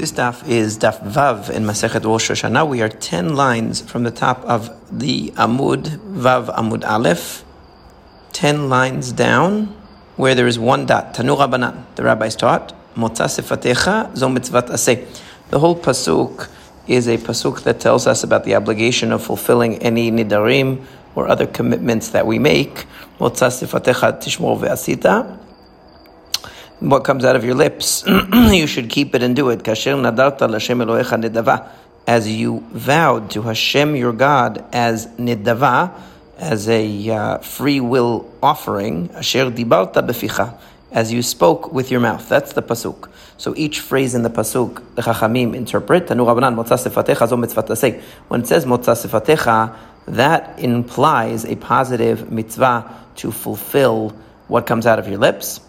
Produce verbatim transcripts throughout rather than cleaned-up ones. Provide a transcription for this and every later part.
This daf is daf Vav in Masechet Rosh Hashanah. We are ten lines from the top of the Amud, Vav Amud Aleph, ten lines down, where there is one dot. Tanu Rabbanan, the rabbis taught, Motza Sefatecha, Zom Mitzvat Aseh. The whole pasuk is a pasuk that tells us about the obligation of fulfilling any nidarim or other commitments that we make. Motza Sefatecha Tishmor Ve'asita. What comes out of your lips, you should keep it and do it. Kasher nadarta l'Hashem Elohecha nidava, as you vowed to Hashem your God as nidava, as a uh, free will offering. Asher dibarta b'ficha, as you spoke with your mouth. That's the pasuk. So each phrase in the pasuk, the Chachamim interpret. Tanu Rabbanan, motza sefatecha zo mitzvat aseh. When it says motza sefatecha, that implies a positive mitzvah to fulfill what comes out of your lips.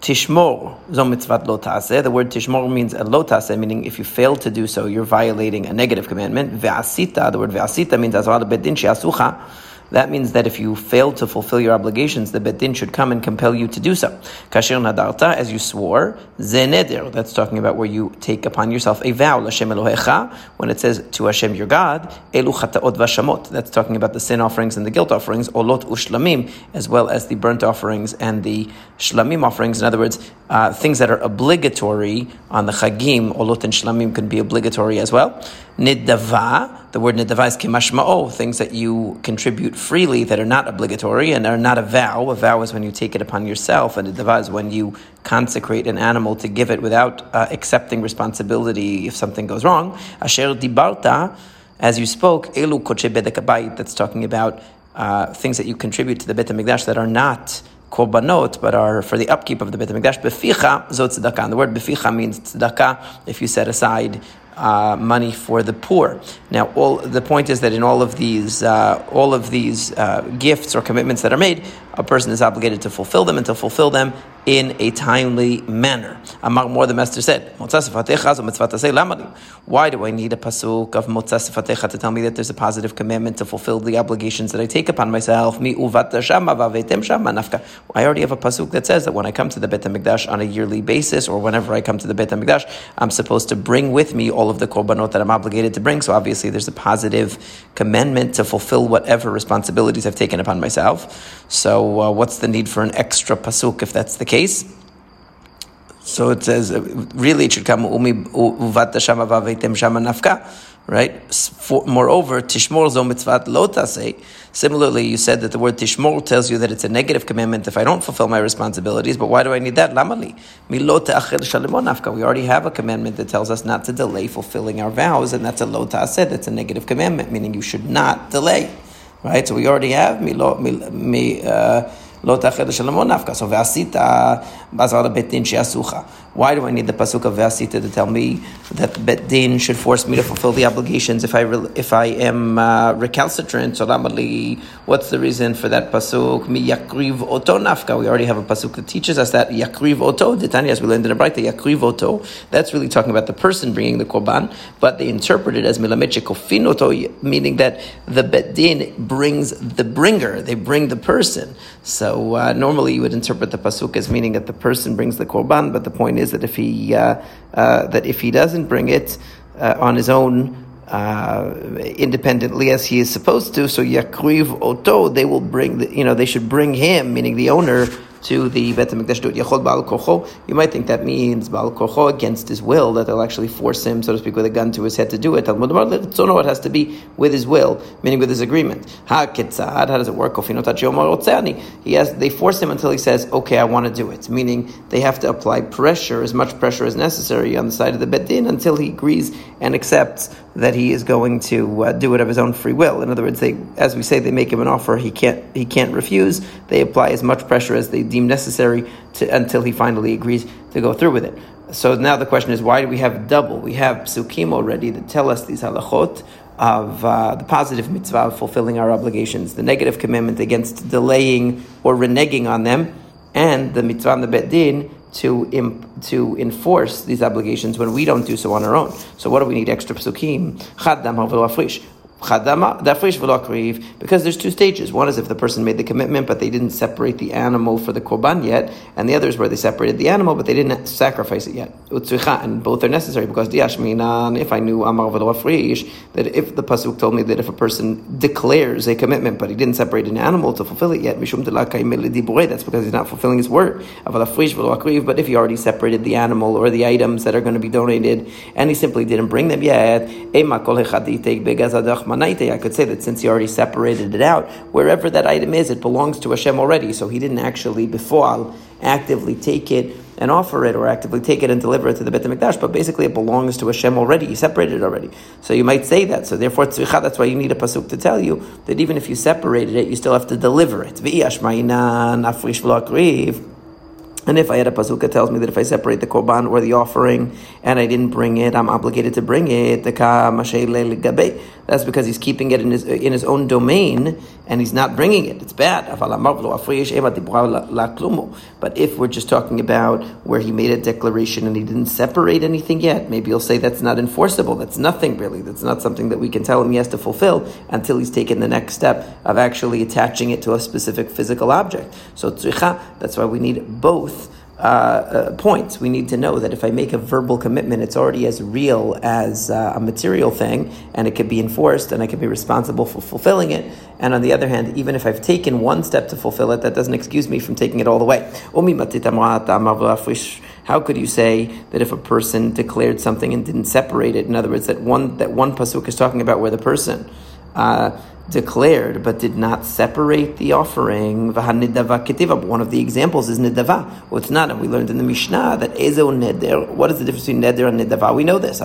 Tishmor, zo mitzvat lo ta'aseh. The word tishmor means lo ta'aseh, meaning if you fail to do so, you're violating a negative commandment. Ve'asita, the word ve'asita means azar bedin she'asucha. That means that if you fail to fulfill your obligations, the bedin should come and compel you to do so. Kasher nadarta, as you swore. Zeneder, that's talking about where you take upon yourself a vow. L'Hashem Elohecha, when it says to Hashem your God. Elu chataot vashamot, that's talking about the sin offerings and the guilt offerings. Olot ushlamim, as well as the burnt offerings and the shlamim offerings. In other words, uh, things that are obligatory on the chagim. Olot and shlamim can be obligatory as well. Nidava, the word nidava is kemashma'o, things that you contribute freely that are not obligatory and are not a vow. A vow is when you take it upon yourself, and nidava is when you consecrate an animal to give it without uh, accepting responsibility if something goes wrong. Asher dibarta, as you spoke, elu koche bedek habayit, that's talking about uh, things that you contribute to the Beit HaMikdash that are not korbanot, but are for the upkeep of the Beit HaMikdash. Beficha zo tzedakah, and the word beficha means tzedakah, if you set aside Uh, money for the poor. Now, all the point is that in all of these, uh, all of these uh, gifts or commitments that are made, a person is obligated to fulfill them and to fulfill them in a timely manner. Amar Mor, the master said, "Motza sefatecha zo mitzvat aseh." Lamali, why do I need a pasuk of motza sefatecha to tell me that there's a positive commitment to fulfill the obligations that I take upon myself? Mi uvata shama vavetem shama nafka. I already have a pasuk that says that when I come to the Beit HaMikdash on a yearly basis, or whenever I come to the Beit HaMikdash, I'm supposed to bring with me all of the korbanot that I'm obligated to bring. So obviously there's a positive commandment to fulfill whatever responsibilities I've taken upon myself. So uh, what's the need for an extra pasuk if that's the case? So it says, uh, really it should come, right? For, moreover, tishmor zo mitzvat lo taseh. Similarly, you said that the word tishmor tells you that it's a negative commandment if I don't fulfill my responsibilities, but why do I need that? Lamali. Mi lo ta'achel shalimon nafka. We already have a commandment that tells us not to delay fulfilling our vows, and that's a lo ta'aseh, that's a negative commandment, meaning you should not delay, right? So we already have mi lo, mi, mi, uh, Lo ta'achel shalimon nafka. So ve'asita b'azar betin she'asucha. Why do I need the pasuk of ve'asita to tell me that Bet Din should force me to fulfill the obligations if I re- if I am uh, recalcitrant? So Ramali, what's the reason for that pasuk? Mi yakriv oto nafka. We already have a pasuk that teaches us that yakriv oto. D'tanya, as we learned in the Brayta, yakriv oto. That's really talking about the person bringing the korban, but they interpret it as milamet shekofin oto, meaning that the Bet Din brings the bringer. They bring the person. So. So uh, normally you would interpret the pasuk as meaning that the person brings the korban, but the point is that if he uh, uh, that if he doesn't bring it uh, on his own uh, independently as he is supposed to, so yakriv oto, they will bring the, you know they should bring him, meaning the owner, to the Beit HaMikdash. You might think that means Baal Kocho against his will, that they'll actually force him, so to speak, with a gun to his head to do it. So no, it has to be with his will, meaning with his agreement. How does it work? He has, they force him until he says, okay, I want to do it. Meaning they have to apply pressure, as much pressure as necessary on the side of the Beit Din, until he agrees and accepts that he is going to uh, do it of his own free will. In other words, they, as we say, they make him an offer he can't he can't refuse. They apply as much pressure as they deem necessary to, until he finally agrees to go through with it. So now the question is, why do we have double? We have psukim already that tell us these halachot of uh, the positive mitzvah of fulfilling our obligations, the negative commandment against delaying or reneging on them, and the mitzvah on the Beit Din to imp- to enforce these obligations when we don't do so on our own. So what do we need extra psukim? Because there's two stages. One is if the person made the commitment, but they didn't separate the animal for the korban yet, and the other is where they separated the animal, but they didn't sacrifice it yet. And both are necessary, because if I knew that if the pasuk told me that if a person declares a commitment, but he didn't separate an animal to fulfill it yet, that's because he's not fulfilling his word. But if he already separated the animal or the items that are going to be donated, and he simply didn't bring them yet, I could say that since he already separated it out, wherever that item is, it belongs to Hashem already. So he didn't actually, before, actively take it and offer it, or actively take it and deliver it to the Beit HaMikdash, but basically it belongs to Hashem already. You separated it already. So you might say that. So therefore, tzvicha, that's why you need a pasuk to tell you that even if you separated it, you still have to deliver it. And if I had a pasuk that tells me that if I separate the korban or the offering and I didn't bring it, I'm obligated to bring it. That's because he's keeping it in his in his own domain and he's not bringing it. It's bad. But if we're just talking about where he made a declaration and he didn't separate anything yet, maybe you'll say that's not enforceable. That's nothing really. That's not something that we can tell him he has to fulfill until he's taken the next step of actually attaching it to a specific physical object. So tzricha, that's why we need both. Uh, uh, points. We need to know that if I make a verbal commitment, it's already as real as uh, a material thing, and it can be enforced, and I can be responsible for fulfilling it. And on the other hand, even if I've taken one step to fulfill it, that doesn't excuse me from taking it all the way. How could you say that if a person declared something and didn't separate it? In other words, that one that one pasuk is talking about where the person Uh, declared but did not separate the offering. One of the examples is nidava, or it's not. And we learned in the Mishnah that ezo neder. What is the difference between neder and nidava? We know this.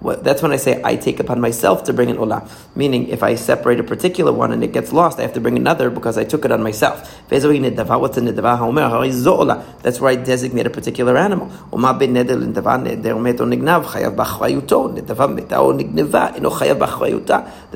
Well, that's when I say I take upon myself to bring an olah. Meaning, if I separate a particular one and it gets lost, I have to bring another because I took it on myself. What's a nidava? That's where I designate a particular animal. The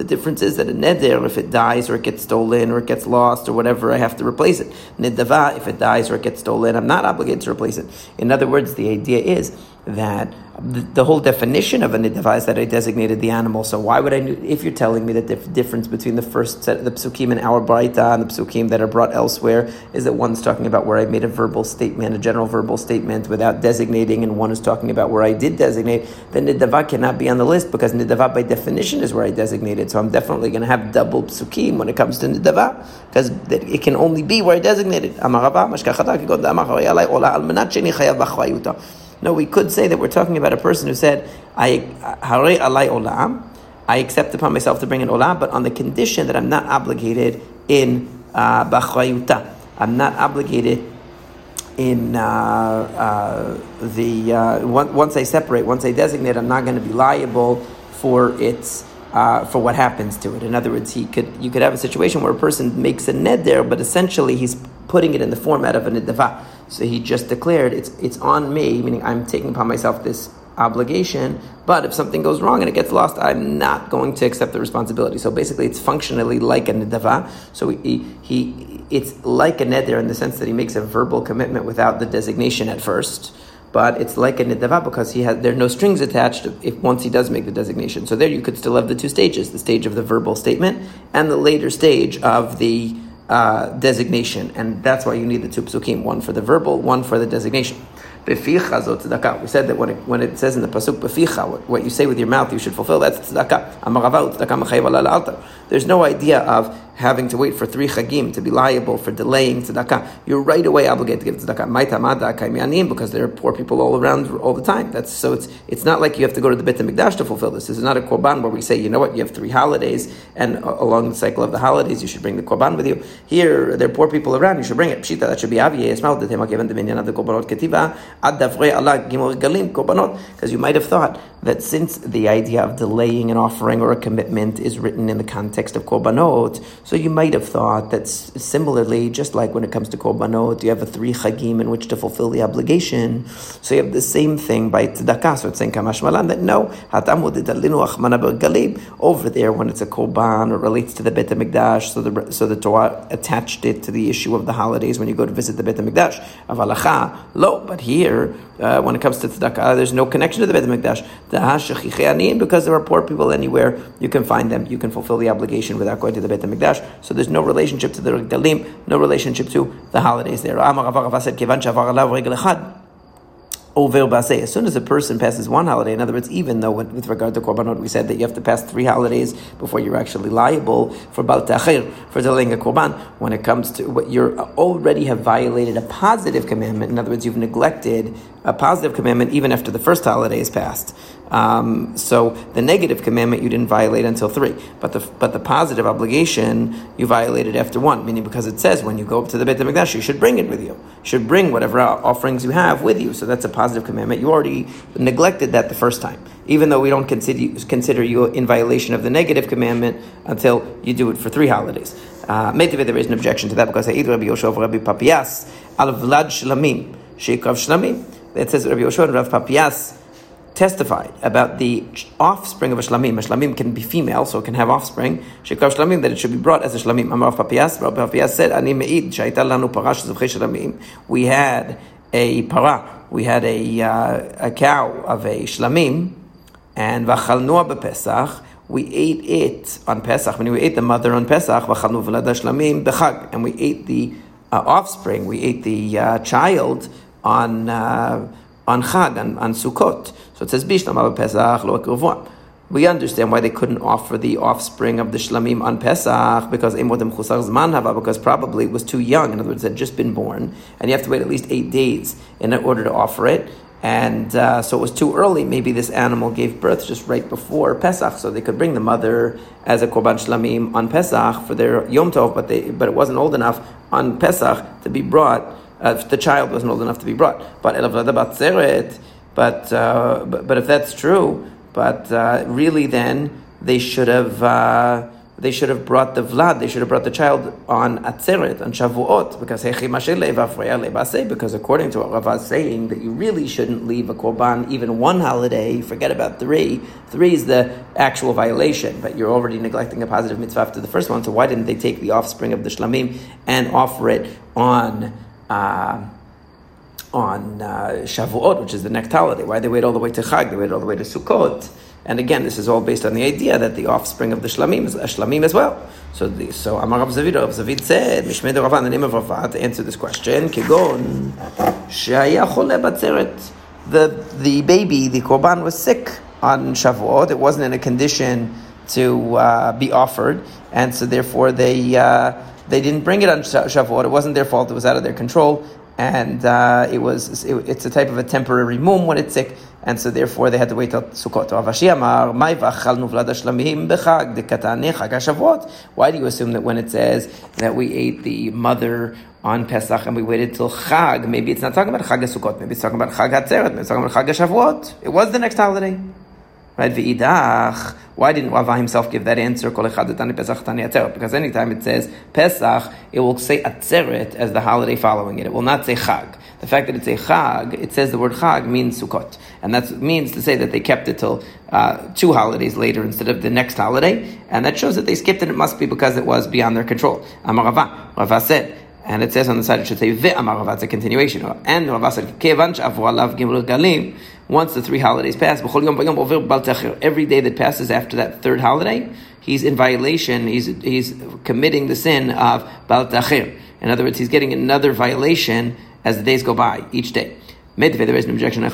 difference is that a neder, if it dies or it gets stolen or it gets lost or whatever, I have to replace it. Nidava, if it dies or it gets stolen, I'm not obligated to replace it. In other words, the idea is that the whole definition of a nidava is that I designated the animal. So why would I, if you're telling me that the difference between the first set, the psukim in our baraita, and the psukim that are brought elsewhere, is that one's talking about where I made a verbal statement, a general verbal statement without designating, and one is talking about where I did designate, then nidava cannot be on the list because nidava by definition is where I designated. So I'm definitely going to have double psukim when it comes to nidava because it can only be where I designated. No, we could say that we're talking about a person who said, I harei alai olam, I accept upon myself to bring an olam, but on the condition that I'm not obligated in uh, bachrayuta. I'm not obligated in uh, uh, the, uh, one, once I separate, once I designate, I'm not going to be liable for its Uh, for what happens to it. In other words, he could you could have a situation where a person makes a neder, but essentially he's putting it in the format of a nidava. So he just declared it's it's on me, meaning I'm taking upon myself this obligation. But if something goes wrong and it gets lost, I'm not going to accept the responsibility. So basically, it's functionally like a nidava. So he he it's like a neder in the sense that he makes a verbal commitment without the designation at first. But it's like a nidava because he has there are no strings attached if once he does make the designation. So there you could still have the two stages, the stage of the verbal statement and the later stage of the uh, designation. And that's why you need the two psukim, one for the verbal, one for the designation. Beficha zot tzedakah. We said that when it, when it says in the pasuk, beficha, what, what you say with your mouth, you should fulfill, that's tzedakah. Amarava u'tzedakah mechayev ala la'altar. There's no idea of having to wait for three chagim to be liable for delaying tzedakah. You're right away obligated to give tzedakah. Maitamada kaimianim, because there are poor people all around all the time. That's so it's it's not like you have to go to the Beit HaMikdash to fulfill this. This is not a korban where we say, you know what, you have three holidays, and uh, along the cycle of the holidays, you should bring the korban with you. Here, there are poor people around, you should bring it. Pshita, that should be aviyeh esmal, that hema given the minyan of the korbanot ketiva, ad davrei ala gimor galim korbanot, because you might have thought that since the idea of delaying an offering or a commitment is written in the context of korbanot, so you might have thought that similarly, just like when it comes to korbanot, you have a three chagim in which to fulfill the obligation. So you have the same thing by tzedakah. So it's saying kamashmalan that no, over there when it's a korban, it relates to the Beit HaMikdash. So the so the Torah attached it to the issue of the holidays when you go to visit the Beit HaMikdash. Avalacha lo, but here uh, when it comes to tzedakah, there's no connection to the Beit HaMikdash. the Hashachichei Aniim, because there are poor people anywhere, you can find them, you can fulfill the obligation without going to the Beit HaMikdash. So there's no relationship to the Regalim, no relationship to the holidays there. As soon as a person passes one holiday, in other words, even though with regard to Korbanot, we said that you have to pass three holidays before you're actually liable for Bal Ta'khir, for delaying a Korban. When it comes to what you already have violated a positive commandment, in other words, you've neglected a positive commandment even after the first holiday is passed. Um, so the negative commandment you didn't violate until three, but the but the positive obligation you violated after one, meaning because it says when you go up to the Beit HaMikdash, you should bring it with you. You should bring whatever offerings you have with you. So that's a positive commandment. You already neglected that the first time, even though we don't consider, consider you in violation of the negative commandment until you do it for three holidays. Uh, there is an objection to that because Ha'id Rabbi Yoshua Rabbi Papias al Vlad Shlamim Sheikav Shlamim. It says Rabbi Yoshua and Rav Papias testified about the offspring of a shlamim. A shlamim can be female, so it can have offspring. Shekav shlamim, that it should be brought as a shlamim. Amar Papias, Rav Papias said, "Ani me'id she'ayta lanu para shezivchei shlamim." We had a para, we had a uh, a cow of a shlamim, and v'chalnu b'Pesach. We ate it on Pesach. When we ate the mother on Pesach, v'chalnu v'lada shlamim b'chag, and we ate the uh, offspring. We ate the uh, child on. Uh, On Chag, on, on Sukkot. So it says, Bishlam al Pesach lo akirvon. We understand why they couldn't offer the offspring of the Shlamim on Pesach, because Emodim Chusar Zman Hava, because probably it was too young. In other words, it had just been born, and you have to wait at least eight days in order to offer it. And uh, so it was too early. Maybe this animal gave birth just right before Pesach, so they could bring the mother as a Korban Shlamim on Pesach for their Yom Tov, but, they, but it wasn't old enough on Pesach to be brought. Uh, if the child wasn't old enough to be brought, but but uh, but, but if that's true, but uh, really then they should have uh, they should have brought the vlad, they should have brought the child on atzeret, on Shavuot, because because according to what Rava is saying, that you really shouldn't leave a korban even one holiday. Forget about three. Three is the actual violation, but you're already neglecting a positive mitzvah after the first one. So why didn't they take the offspring of the shlamim and offer it on? Uh, on uh, Shavuot, which is the next holiday. Why they wait all the way to Chag? They wait all the way to Sukkot. And again, this is all based on the idea that the offspring of the Shlamim is a Shlamim as well. So, the, so Amar Rav Zavid, Rav Zavid said, Mishmei de Rava, in the name of Rava, to answer this question, Kegon, Shaya Chole Batzeret, the the baby, the Korban, was sick on Shavuot. It wasn't in a condition to uh, be offered, and so therefore they. Uh, They didn't bring it on Shavuot. It wasn't their fault. It was out of their control, and uh, it was. It, it's a type of a temporary mum when it's sick, and so therefore they had to wait till Sukkot. Why do you assume that when it says that we ate the mother on Pesach and we waited till Chag, maybe it's not talking about Chag Sukkot. Maybe it's talking about Chag Hatzeret. Maybe it's talking about Chag Shavuot. It was the next holiday. Right? V'idach. Why didn't Rava himself give that answer? Because anytime it says Pesach, it will say Atzeret as the holiday following it. It will not say Chag. The fact that it's a Chag, it says the word Chag means Sukkot. And that means to say that they kept it till uh, two holidays later instead of the next holiday. And that shows that they skipped it. It must be because it was beyond their control. Amar Rava. Rava said, and it says on the side, it should say Ve'amar Rava. It's a continuation. And Rava said, Kevan she'avru alav gimel galim. Once the three holidays pass, every day that passes after that third holiday, he's in violation, he's he's committing the sin of Bal Ta'khir. In other words, he's getting another violation as the days go by, each day. There is an objection. It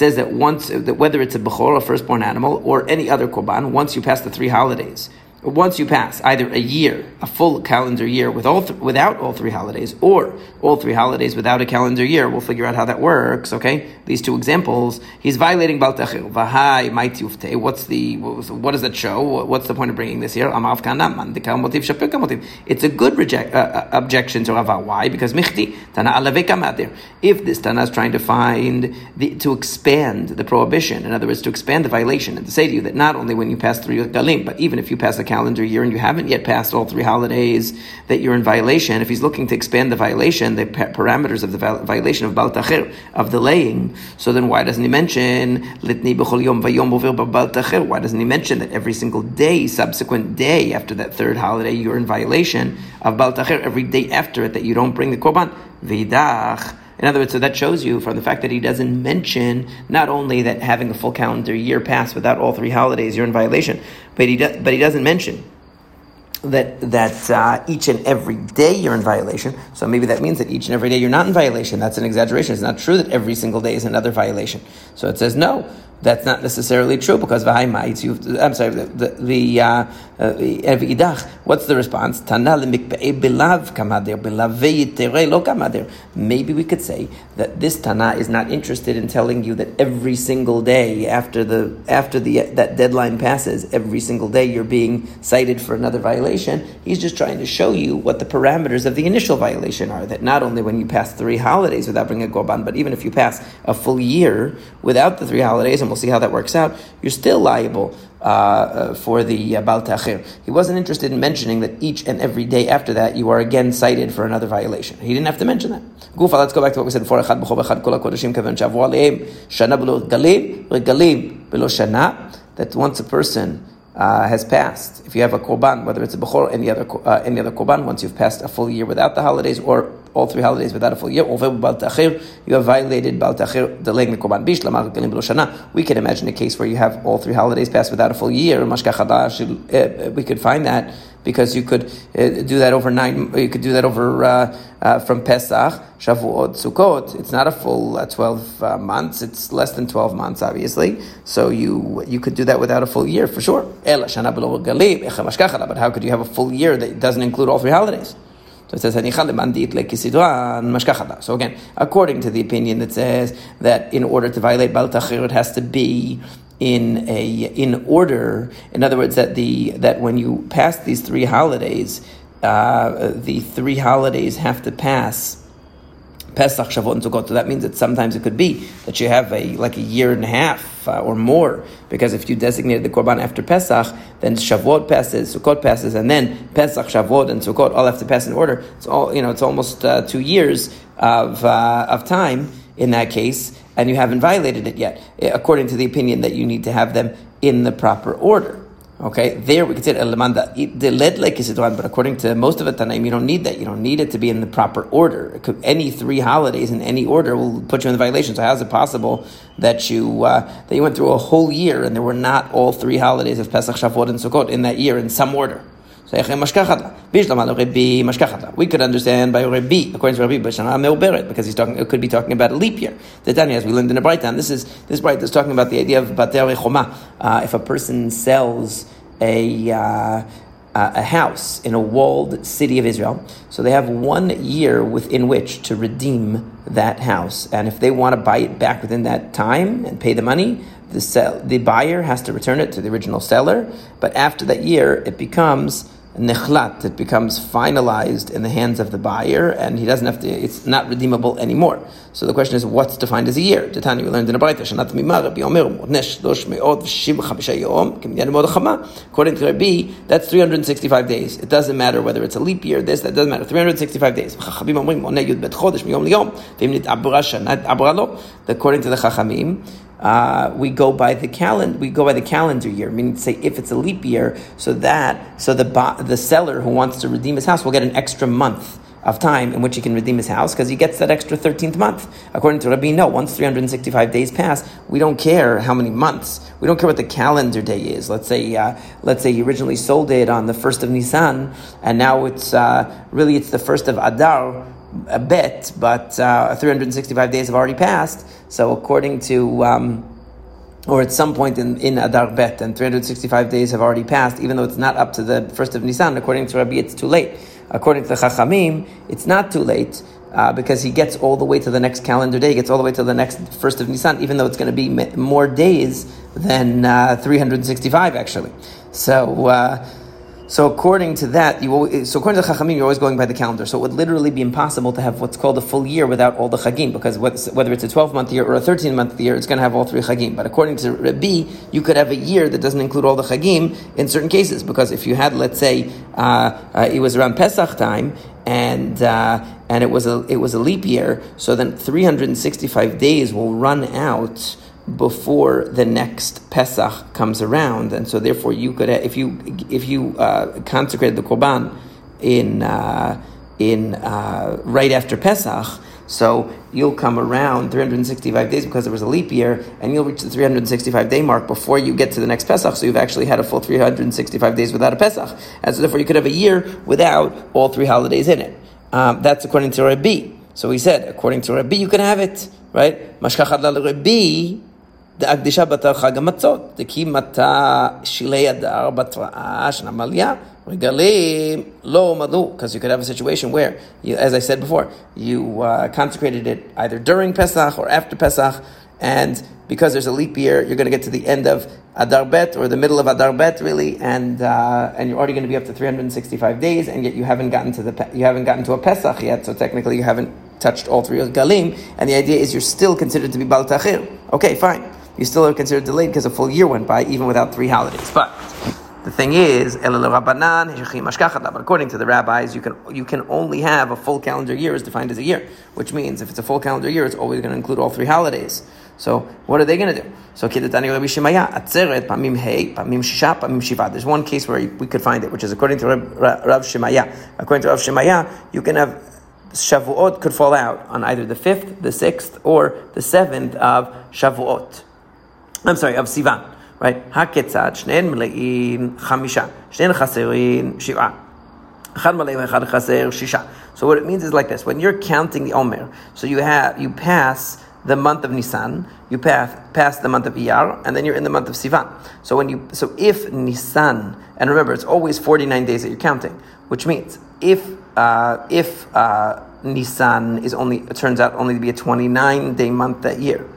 says that once, that whether it's a Bechor, a firstborn animal, or any other Korban, once you pass the three holidays, once you pass either a year, a full calendar year with all th- without all three holidays, or all three holidays without a calendar year, we'll figure out how that works, okay? These two examples, he's violating Bal Ta'khir. Vahai ma'itufte. What's the, what does that show? What's the point of bringing this here? It's a good reject, uh, objection to Rava. Why? Because Michti, Tana Alaveka Madir. If this Tana is trying to find, the, to expand the prohibition, in other words, to expand the violation, and to say to you that not only when you pass through Galim, but even if you pass a calendar year and you haven't yet passed all three holidays, that you're in violation. If he's looking to expand the violation, the pa- parameters of the val- violation of Bal Ta'khir, of delaying, so then why doesn't he mention Litni b'chol yom vayom over Bal Ta'khir? Why doesn't he mention that every single day, subsequent day after that third holiday, you're in violation of Bal Ta'khir, every day after it that you don't bring the Korban? V'idach. In other words, so that shows you from the fact that he doesn't mention not only that having a full calendar year pass without all three holidays, you're in violation, but he does, but he doesn't mention that that uh, each and every day you're in violation. So maybe that means that each and every day you're not in violation. That's an exaggeration. It's not true that every single day is another violation. So it says no. That's not necessarily true because v'haimai. I'm sorry. The the v'idach. Uh, what's the response? Tana lemikpei bilav kamadir bilavei terei lo kamadir. Maybe we could say that this Tana is not interested in telling you that every single day after the after the that deadline passes, every single day you're being cited for another violation. He's just trying to show you what the parameters of the initial violation are. That not only when you pass three holidays without bringing a korban, but even if you pass a full year without the three holidays. And we'll see how that works out, you're still liable uh, uh, for the uh, Bal Ta'khir. He wasn't interested in mentioning that each and every day after that you are again cited for another violation. He didn't have to mention that. Gufa, let's go back to what we said before. That once a person uh, has passed, if you have a korban, whether it's a bechor, any other uh, any other korban, once you've passed a full year without the holidays or all three holidays without a full year, you have violated Bal Ta'khir, delaying the Korban. We can imagine a case where you have all three holidays passed without a full year. We could find that because you could do that over nine. You could do that over uh, uh, from Pesach, Shavuot, Sukkot. It's not a full uh, twelve uh, months. It's less than twelve months, obviously. So you you could do that without a full year for sure. But how could you have a full year that doesn't include all three holidays? So it says, so again, according to the opinion that says that in order to violate Bal Ta'khir, it has to be in a in order. In other words, that the that when you pass these three holidays, uh, the three holidays have to pass Pesach, Shavuot, and Sukkot. So that means that sometimes it could be that you have a like a year and a half uh, or more, because if you designated the Korban after Pesach, then Shavuot passes, Sukkot passes, and then Pesach, Shavuot, and Sukkot all have to pass in order. It's all you know. It's almost uh, two years of uh, of time in that case, and you haven't violated it yet, according to the opinion that you need to have them in the proper order. Okay, there we could say Elamanda, but according to most of the Tanaim, you don't need that. You don't need it to be in the proper order. Could, any three holidays in any order will put you in the violation. So how is it possible that you uh, that you went through a whole year and there were not all three holidays of Pesach, Shavuot, and Sukkot in that year in some order? We could understand by Rebbe, according to Rebbe, because he's talking. It could be talking about a leap year. The Tanya, as we learned in the Brayta, this is this Brayta is talking about the idea of bater rechoma. Uh, if a person sells a uh, a house in a walled city of Israel, so they have one year within which to redeem that house, and if they want to buy it back within that time and pay the money, the sell the buyer has to return it to the original seller. But after that year, it becomes nechlat, it becomes finalized in the hands of the buyer, and he doesn't have to, it's not redeemable anymore. So the question is, what's defined as a year? Titani, we learned in a Brayta, Shanat Mimar, Rabbi Omer, Monesh, Losh Me'od, Shim Chamisha Yom, Kimyan Mod Chama. According to Rabbi, that's three hundred sixty-five days. It doesn't matter whether it's a leap year, this, that doesn't matter. three hundred sixty-five days. Chachamim Omrim, Moneh Yud Bet Chodesh, Miyom Liyom, Vim Nit Abura Shanat Abura Lo. According to the Chachamim, Uh, we go by the calendar. We go by the calendar year. Meaning, to say if it's a leap year, so that so the the seller who wants to redeem his house will get an extra month of time in which he can redeem his house because he gets that extra thirteenth month. According to Rabbi, no. Once three hundred sixty-five days pass, we don't care how many months. We don't care what the calendar day is. Let's say uh, let's say he originally sold it on the first of Nisan, and now it's uh, really it's the first of Adar. A bit, but uh, three hundred sixty-five days have already passed. So according to, um, or at some point in, in Adar Bet, and three hundred sixty-five days have already passed, even though it's not up to the first of Nisan, according to Rabbi, it's too late. According to the Chachamim, it's not too late, uh, because he gets all the way to the next calendar day, he gets all the way to the next first of Nisan, even though it's going to be more days than uh, three hundred sixty-five, actually. So, uh, So according to that, you always, so according to the Chachamim, you're always going by the calendar. So it would literally be impossible to have what's called a full year without all the Chagim, because whether it's a twelve-month year or a thirteen-month year, it's going to have all three Chagim. But according to Rabbi, you could have a year that doesn't include all the Chagim in certain cases, because if you had, let's say, uh, uh, it was around Pesach time, and uh, and it was a it was a leap year, so then three hundred sixty-five days will run out before the next Pesach comes around, and so therefore you could, if you if you uh, consecrated the korban in uh, in uh, right after Pesach, So you'll come around three hundred sixty-five days because there was a leap year, and you'll reach the three hundred sixty-five day mark before you get to the next Pesach, so you've actually had a full three hundred sixty-five days without a Pesach. And so therefore you could have a year without all three holidays in it. Um, that's according to Rabbi. So we said, according to Rabbi, you can have it, right? Mashkachad la Rabbi, the Akdisha batar Chag HaMatzot, the Ki Mata Shilei Adar Batra'a Shna Malya Regalim Lo Malu, because you could have a situation where, you, as I said before, you uh, consecrated it either during Pesach or after Pesach, and because there's a leap year, you're going to get to the end of Adar Bet, or the middle of Adar Bet, really, and uh, and you're already going to be up to three hundred sixty-five days, and yet you haven't gotten to the you haven't gotten to a Pesach yet, so technically you haven't touched all three Galim, and the idea is you're still considered to be Bal Ta'achir. Okay, fine. You still are considered delayed because a full year went by, even without three holidays. But the thing is, according to the rabbis, you can you can only have a full calendar year as defined as a year, which means if it's a full calendar year, it's always going to include all three holidays. So what are they going to do? So there's one case where we could find it, which is according to Rav Shemaya. According to Rav Shemaya, you can have Shavuot could fall out on either the fifth, the sixth, or the seventh of Shavuot. I'm sorry, of Sivan. Right? Haketzad, shnein mele'in chamisha, shnein chaserin shiv'a, echad mele'in echad chaser shisha. So what it means is like this: when you're counting the Omer, so you have you pass the month of Nisan, you pass pass the month of Iyar, and then you're in the month of Sivan. So when you so if Nisan, and remember it's always forty-nine days that you're counting, which means if uh, if uh, Nisan is only it turns out only to be a twenty-nine day month that year.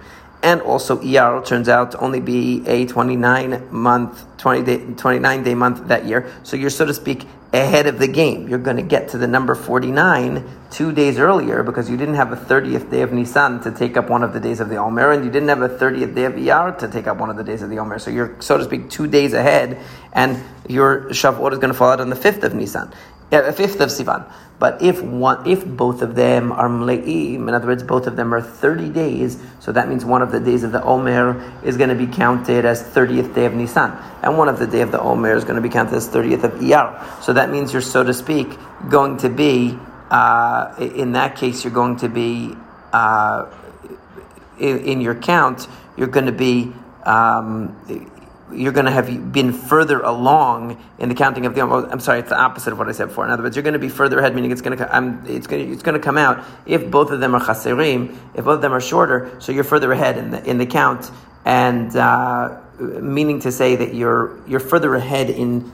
And also, Iyar turns out to only be a twenty-nine month, twenty day, twenty-nine day month that year. So you're, so to speak, ahead of the game. You're going to get to the number forty-nine two days earlier because you didn't have a thirtieth day of Nisan to take up one of the days of the Omer, and you didn't have a thirtieth day of Iyar to take up one of the days of the Omer. So you're, so to speak, two days ahead, and your Shavuot is going to fall out on the fifth of Nisan. Yeah, a fifth of Sivan. But if one, if both of them are Mle'im, in other words, both of them are thirty days, so that means one of the days of the Omer is going to be counted as thirtieth day of Nisan, and one of the day of the Omer is going to be counted as thirtieth of Iyar. So that means you're, so to speak, going to be, uh, in that case, you're going to be, uh, in, in your count, you're going to be... Um, you're going to have been further along in the counting of the Omer. I'm sorry, it's the opposite of what I said before. In other words, you're going to be further ahead, meaning it's going to I'm, it's going to, it's going to come out if both of them are chaserim, if both of them are shorter. So you're further ahead in the in the count, and uh, meaning to say that you're you're further ahead in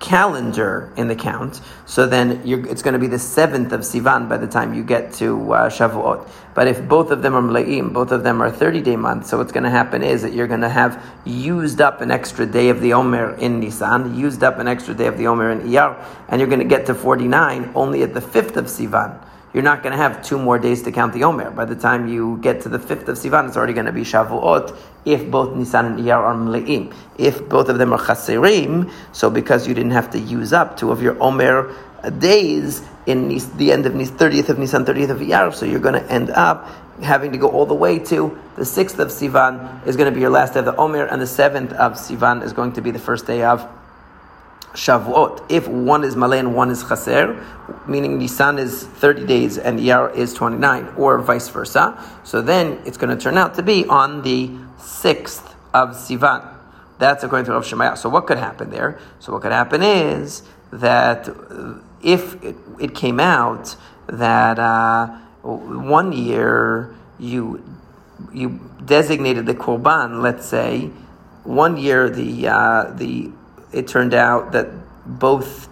calendar in the count. So then you're, it's going to be the seventh of Sivan by the time you get to uh, Shavuot. But if both of them are Mle'im, both of them are thirty-day months, so what's going to happen is that you're going to have used up an extra day of the Omer in Nisan, used up an extra day of the Omer in Iyar, and you're going to get to forty-nine only at the fifth of Sivan. You're not going to have two more days to count the Omer. By the time you get to the fifth of Sivan, it's already going to be Shavuot if both Nisan and Iyar are Mle'im. If both of them are Chaserim, so because you didn't have to use up two of your Omer days in the end of thirtieth of Nisan, thirtieth of Iyar, so you're going to end up having to go all the way to the sixth of Sivan is going to be your last day of the Omer, and the seventh of Sivan is going to be the first day of Shavuot. If one is Malay and one is Chaser, meaning Nisan is thirty days and Iyar is twenty-nine, or vice versa, so then it's going to turn out to be on the sixth of Sivan. That's according to Rav Shemaya. So what could happen there? So what could happen is that if it, it came out that uh, one year you you designated the Korban, let's say, one year the uh, the it turned out that both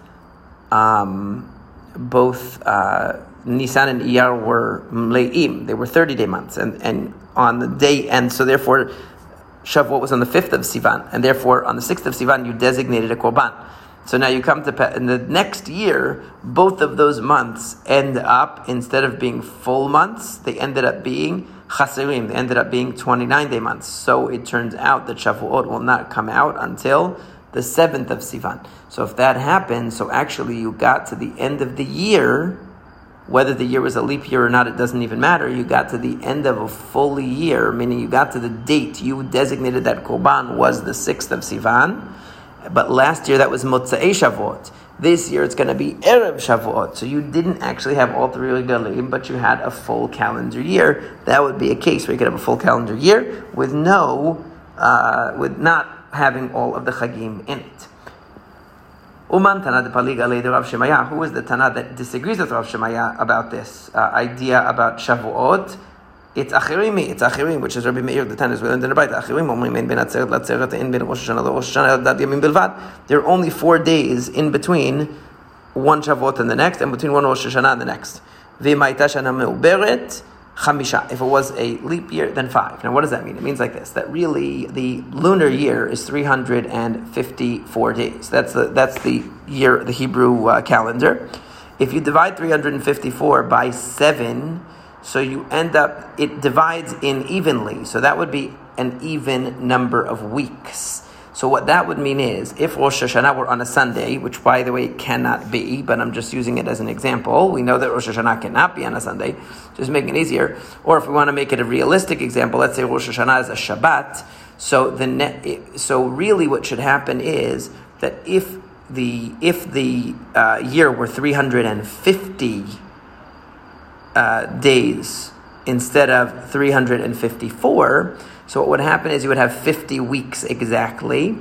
um, both uh, Nisan and Iyar were Mle'im. They were thirty-day months. And, and on the day, and so therefore, Shavuot was on the fifth of Sivan. And therefore, on the sixth of Sivan, you designated a Korban. So now you come to, Pe- in the next year, both of those months end up, instead of being full months, they ended up being Chaserim. They ended up being twenty-nine-day months. So it turns out that Shavuot will not come out until the seventh of Sivan. So if that happens, so actually you got to the end of the year, whether the year was a leap year or not, it doesn't even matter. You got to the end of a full year, meaning you got to the date you designated that Korban was the sixth of Sivan. But last year that was Motzei Shavuot. This year it's going to be Erev Shavuot, so you didn't actually have all three regalim, but you had a full calendar year. That would be a case where you could have a full calendar year with no, uh, with not having all of the chagim in it. Uman Tana de Paligale de Rav Shemaya, who is the Tana that disagrees with Rav Shemaya about this uh, idea about Shavuot? It's Achirimi, it's Achirim, which is Rabbi Meir, the Tana is within the Rabbi. Achirim, Omrim, in Ben Atzeret, Latzeret, in Ben Rosh Hashanah, Rosh Hashanah, Dad Yamin Bilvat. There are only four days in between one Shavuot and the next, and between one Rosh Hashanah and the next. V'mayta Shana Meuberet, Chamisha. If it was a leap year, then five. Now, what does that mean? It means like this, that really the lunar year is three hundred fifty-four days. That's the, that's the year, the Hebrew uh, calendar. If you divide three hundred fifty-four by seven, so you end up, it divides in evenly. So that would be an even number of weeks. So what that would mean is, if Rosh Hashanah were on a Sunday, which by the way it cannot be, but I'm just using it as an example. We know that Rosh Hashanah cannot be on a Sunday, just making it easier. Or if we want to make it a realistic example, let's say Rosh Hashanah is a Shabbat. So the ne- so really what should happen is that if the if the uh, year were three hundred fifty Uh, days instead of three hundred fifty-four. So what would happen is you would have fifty weeks exactly.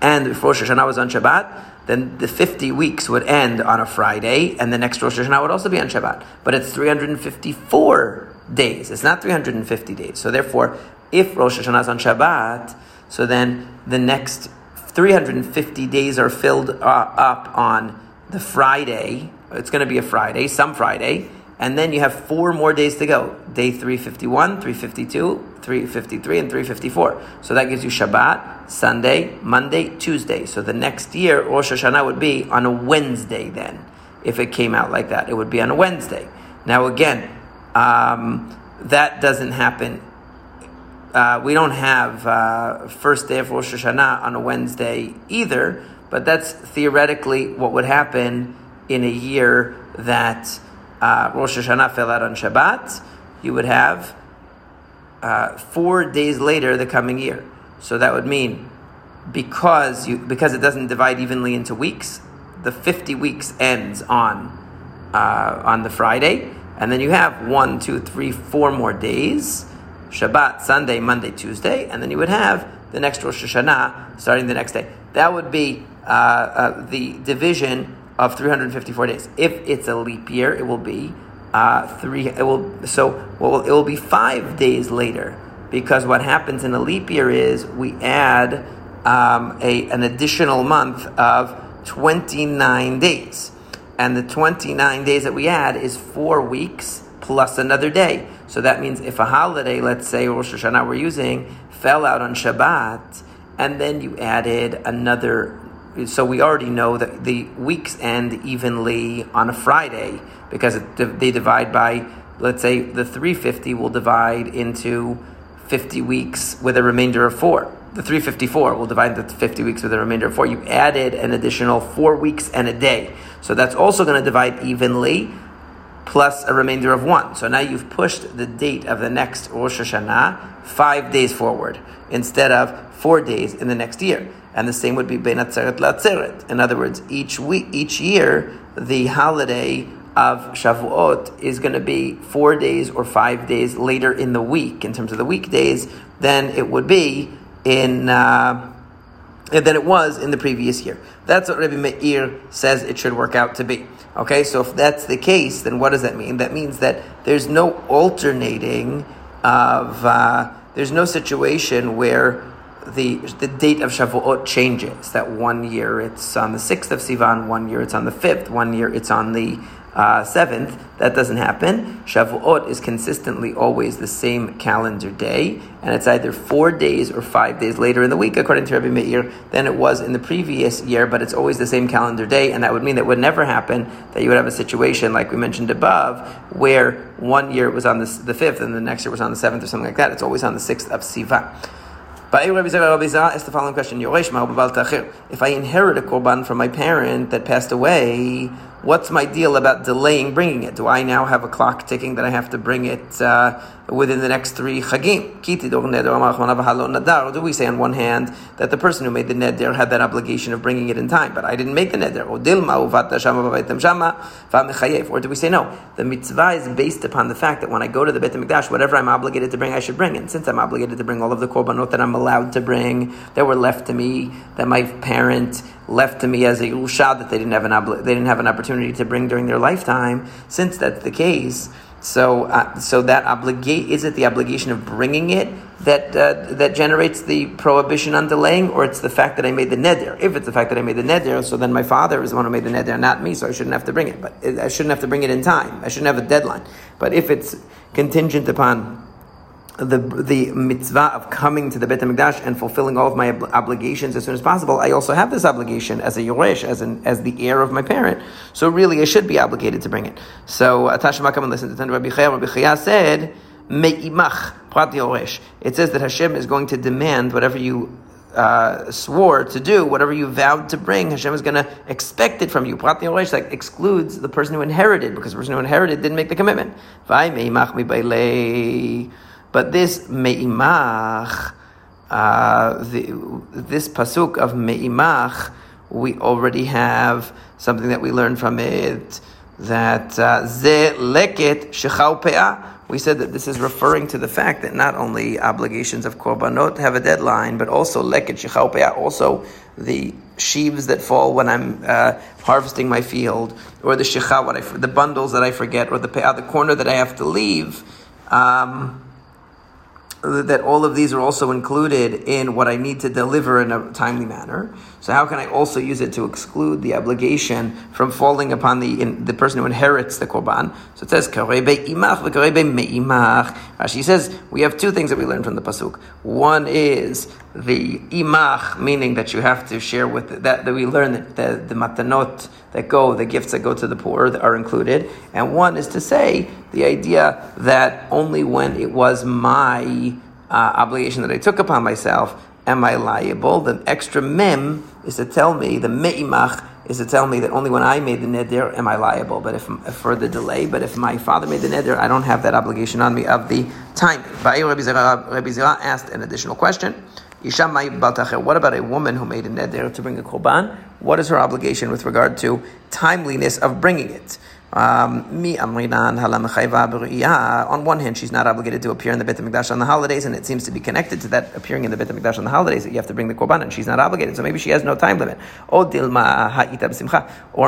And if Rosh Hashanah was on Shabbat, then the fifty weeks would end on a Friday, and the next Rosh Hashanah would also be on Shabbat. But it's three hundred fifty-four days. It's not three hundred fifty days. So therefore, if Rosh Hashanah is on Shabbat, so then the next three hundred fifty days are filled uh, up on the Friday. It's going to be a Friday, some Friday. And then you have four more days to go. Day three fifty-one, three fifty-two, three fifty-three, and three fifty-four. So that gives you Shabbat, Sunday, Monday, Tuesday. So the next year, Rosh Hashanah would be on a Wednesday then. If it came out like that, it would be on a Wednesday. Now again, um, that doesn't happen. Uh, we don't have uh, first day of Rosh Hashanah on a Wednesday either. But that's theoretically what would happen in a year that Uh, Rosh Hashanah fell out on Shabbat, you would have uh, four days later the coming year. So that would mean, because you because it doesn't divide evenly into weeks, the fifty weeks ends on uh, on the Friday, and then you have one, two, three, four more days, Shabbat, Sunday, Monday, Tuesday, and then you would have the next Rosh Hashanah starting the next day. That would be uh, uh, the division of three hundred fifty-four days. If it's a leap year, it will be uh, three. It will so well. It will be five days later, because what happens in a leap year is we add um, a an additional month of twenty-nine days, and the twenty-nine days that we add is four weeks plus another day. So that means if a holiday, let's say Rosh Hashanah, we're using fell out on Shabbat, and then you added another. So we already know that the weeks end evenly on a Friday because it, they divide by, let's say, the three fifty will divide into fifty weeks with a remainder of four. The three fifty-four will divide the fifty weeks with a remainder of four. You added an additional four weeks and a day. So that's also going to divide evenly plus a remainder of one. So now you've pushed the date of the next Rosh Hashanah five days forward instead of four days in the next year. And the same would be Ben Atzeret Latzeret. In other words, each week, each year, the holiday of Shavuot is going to be four days or five days later in the week, in terms of the weekdays, than it would be in uh, than it was in the previous year. That's what Rabbi Meir says it should work out to be. Okay, so if that's the case, then what does that mean? That means that there's no alternating of uh, there's no situation where the the date of Shavuot changes, that one year it's on the sixth of Sivan, one year it's on the fifth, one year it's on the uh, seventh. That doesn't happen. Shavuot is consistently always the same calendar day, and it's either four days or five days later in the week, according to Rabbi Meir, than it was in the previous year, but it's always the same calendar day, and that would mean that would never happen, that you would have a situation like we mentioned above, where one year it was on the, the fifth, and the next year was on the seventh or something like that. It's always on the sixth of Sivan. But Rabbi Zera asked the following question: if I inherit a korban from my parent that passed away, what's my deal about delaying bringing it? Do I now have a clock ticking that I have to bring it uh, within the next three chagim? Or do we say on one hand that the person who made the neder had that obligation of bringing it in time, but I didn't make the neder? Or do we say no, the mitzvah is based upon the fact that when I go to the Beit HaMikdash, whatever I'm obligated to bring, I should bring. And since I'm obligated to bring all of the korbanot that I'm allowed to bring, that were left to me, that my parent left to me as a Yerusha, that they didn't have an obli- they didn't have an opportunity to bring during their lifetime. Since that's the case, so uh, so that obligate is it the obligation of bringing it that uh, that generates the prohibition on delaying, or it's the fact that I made the neder? If it's the fact that I made the neder, so then my father is the one who made the neder, not me, so I shouldn't have to bring it. But I shouldn't have to bring it in time. I shouldn't have a deadline. But if it's contingent upon the the mitzvah of coming to the Beit HaMikdash and fulfilling all of my ob- obligations as soon as possible, I also have this obligation as a yoresh, as an as the heir of my parent. So really, I should be obligated to bring it. So Atashma, come and listen to Tanu Rabbi Chaya. Rabbi Chaya said, "Me'imach prat yoresh." It says that Hashem is going to demand whatever you Uh, swore to do, whatever you vowed to bring, Hashem is going to expect it from you. Prat yoresh, that excludes the person who inherited, because the person who inherited didn't make the commitment. But this me'imach, uh, the, this pasuk of me'imach, we already have something that we learned from it, that ze leket shechau pe'ah. We said that this is referring to the fact that not only obligations of korbanot have a deadline, but also leket shechau pe'ah, also the sheaves that fall when I'm uh, harvesting my field, or the shechah, what I, the bundles that I forget, or the pe'ah, the corner that I have to leave. Um, that all of these are also included in what I need to deliver in a timely manner. So how can I also use it to exclude the obligation from falling upon the in, the person who inherits the korban? So it says, Karei be'imach v'karei be'me'imach. Rashi says, we have two things that we learned from the pasuk. One is the imach, meaning that you have to share with, the, that, that we learn that the, the matanot that go, the gifts that go to the poor that are included. And one is to say the idea that only when it was my uh, obligation that I took upon myself am I liable. The extra mem is to tell me, the me'imach is to tell me that only when I made the neder am I liable, but if, if for the delay, but if my father made the neder, I don't have that obligation on me of the timing. Rabbi Zira asked an additional question. What about a woman who made a neder to bring a korban? What is her obligation with regard to timeliness of bringing it? Um, on one hand, she's not obligated to appear in the Beit HaMikdash on the holidays, and it seems to be connected to that appearing in the Beit HaMikdash on the holidays that you have to bring the korban, and she's not obligated, so maybe she has no time limit. Or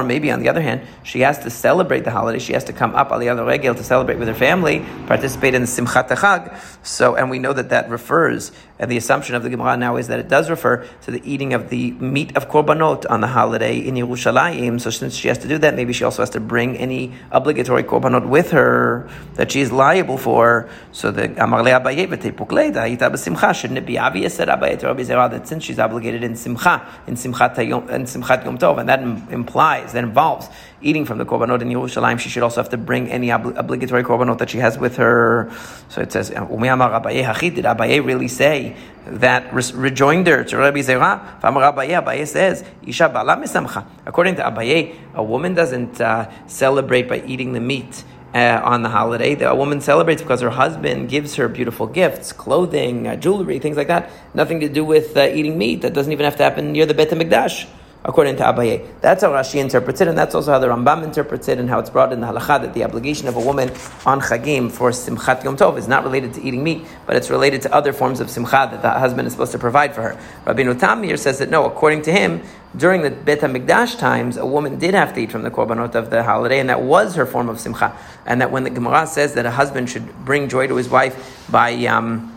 maybe on the other hand, she has to celebrate the holiday, she has to come up Aliyah Regel to celebrate with her family, participate in Simchat HaChag. So, and we know that that refers, and the assumption of the Gemara now is that it does refer to the eating of the meat of korbanot on the holiday in Yerushalayim. So since she has to do that, maybe she also has to bring any obligatory korbanot with her that she is liable for. So the Amar leAbaye v'tepukleida ita b'simcha, shouldn't it be obvious that Abaye to Rabbi Zera that since she's obligated in simcha, in simchat yom, in simchat yom tov, and that implies, that involves eating from the korbanot in Yerushalayim, she should also have to bring any ob- obligatory korbanot that she has with her. So it says, Umi Amar Abaye hachid, did Abaye really say that re- rejoinder to Rabbi Zera? Amar Abaye, Abaye says, Isha bala misamcha. According to Abaye, a woman doesn't uh, celebrate by eating the meat uh, on the holiday. The, a woman celebrates because her husband gives her beautiful gifts, clothing, uh, jewelry, things like that. Nothing to do with uh, eating meat. That doesn't even have to happen near the Beit HaMikdash, according to Abaye. That's how Rashi interprets it, and that's also how the Rambam interprets it, and how it's brought in the halakha, that the obligation of a woman on Chagim for Simchat Yom Tov is not related to eating meat, but it's related to other forms of simcha that the husband is supposed to provide for her. Rabbeinu Tamir says that no, according to him, during the Beit HaMikdash times, a woman did have to eat from the korbanot of the holiday, and that was her form of simcha. And that when the Gemara says that a husband should bring joy to his wife by um,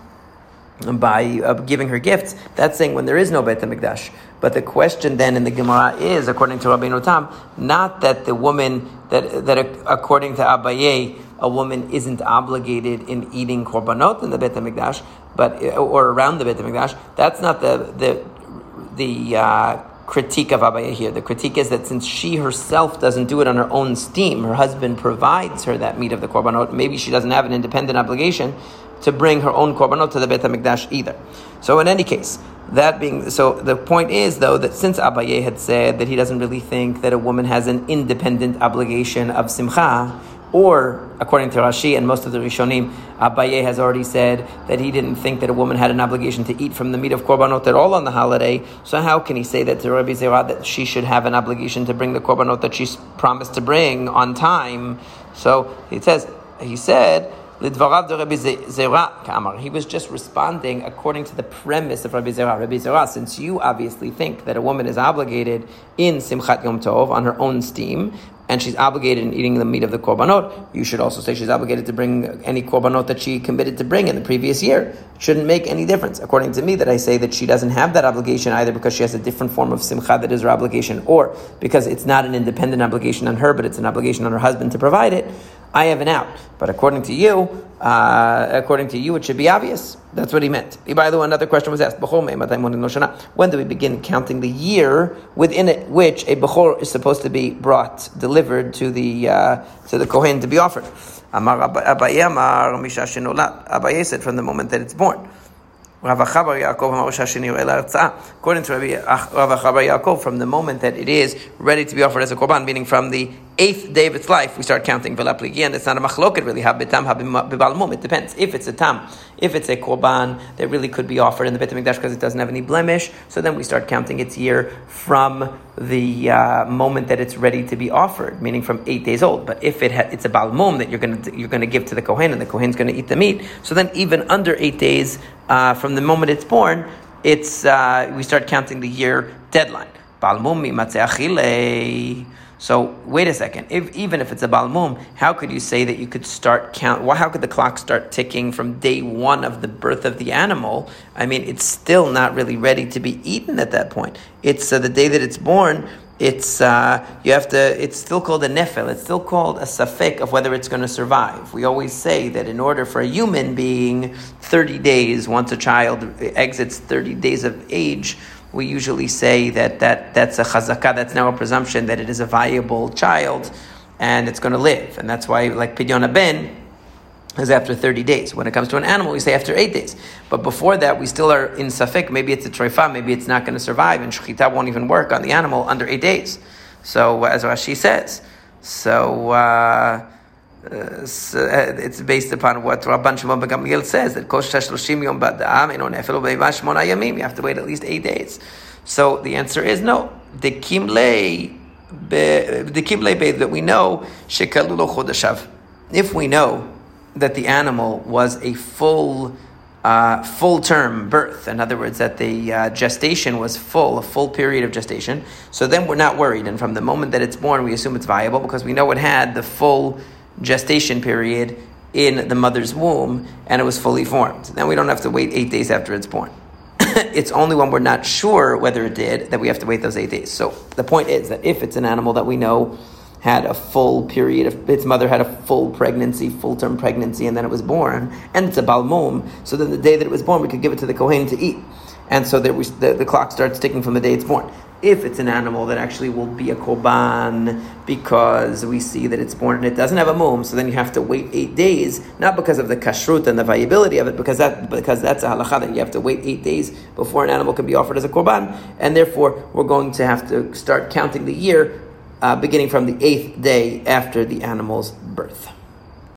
by uh, giving her gifts, that's saying when there is no Beit HaMikdash. But the question then in the Gemara is, according to Rabbeinu Tam, not that the woman, that that according to Abaye, a woman isn't obligated in eating korbanot in the Beit HaMikdash, but or around the Beit HaMikdash. That's not the the the uh, critique of Abaye here. The critique is that since she herself doesn't do it on her own steam, her husband provides her that meat of the korbanot. Maybe she doesn't have an independent obligation to bring her own korbanot to the Beit HaMikdash either. So in any case, That being so, the point is though that since Abaye had said that he doesn't really think that a woman has an independent obligation of simcha, or according to Rashi and most of the Rishonim, Abaye has already said that he didn't think that a woman had an obligation to eat from the meat of korbanot at all on the holiday. So how can he say that to Rabbi Zerah that she should have an obligation to bring the korbanot that she's promised to bring on time? So it says he said. He was just responding according to the premise of Rabbi Zerah. Rabbi Zerah, since you obviously think that a woman is obligated in Simchat Yom Tov on her own steam, and she's obligated in eating the meat of the korbanot, you should also say she's obligated to bring any korbanot that she committed to bring in the previous year. It shouldn't make any difference. According to me, that I say that she doesn't have that obligation either because she has a different form of simcha that is her obligation, or because it's not an independent obligation on her, but it's an obligation on her husband to provide it. I have an out, but according to you, uh, according to you, it should be obvious. That's what he meant. By the way, another question was asked: when do we begin counting the year within it, which a bechor is supposed to be brought, delivered to the uh, to the kohen to be offered? Abaye said, from the moment that it's born. According to Rabbi Chabar Yaakov, from the moment that it is ready to be offered as a korban, meaning from the eighth day of its life, we start counting. And it's not a machloket really. It depends. If it's a tam, if it's a korban that really could be offered in the Beit HaMikdash because it doesn't have any blemish, so then we start counting its year from the uh, moment that it's ready to be offered, meaning from eight days old. But if it ha- it's a bal mum that you're going to you're going to give to the kohen, and the kohen's going to eat the meat, so then even under eight days uh, from the moment it's born, it's uh, we start counting the year deadline. Bal mum mimatzei achilei. So wait a second. If even if it's a bal mum, how could you say that you could start count? Well, how could the clock start ticking from day one of the birth of the animal? I mean, it's still not really ready to be eaten at that point. It's uh, the day that it's born. It's uh, you have to. It's still called a nefel. It's still called a safek of whether it's going to survive. We always say that in order for a human being, thirty days once a child exits thirty days of age. We usually say that, that that's a chazakah, that's now a presumption that it is a viable child and it's going to live. And that's why, like Pidyon HaBen, is after thirty days. When it comes to an animal, we say after eight days. But before that, we still are in safek. Maybe it's a troifa, maybe it's not going to survive, and shechita won't even work on the animal under eight days. So, as Rashi says, so... Uh, Uh, so, uh, it's based upon what Rabban Shimon ben Gamliel says, that Kosh Shloshim Yom Badam Eno Nefel Ubeiva Shmona Yamim. You have to wait at least eight days. So the answer is no. The Kimlei, the Kimlei that we know Shekalu Lo Chodashav. If we know that the animal was a full, uh, full term birth, in other words, that the uh, gestation was full, a full period of gestation, so then we're not worried. And from the moment that it's born, we assume it's viable because we know it had the full gestation period in the mother's womb and it was fully formed. Then we don't have to wait eight days after it's born. It's only when we're not sure whether it did that we have to wait those eight days. So the point is that if it's an animal that we know had a full period of, its mother had a full pregnancy, full-term pregnancy, and then it was born, and it's a bal mum, so then the day that it was born, we could give it to the kohen to eat. And so there we, the, the clock starts ticking from the day it's born. If it's an animal that actually will be a korban because we see that it's born and it doesn't have a mum, so then you have to wait eight days, not because of the kashrut and the viability of it, because that because that's a halakha that you have to wait eight days before an animal can be offered as a korban, and therefore we're going to have to start counting the year uh, beginning from the eighth day after the animal's birth.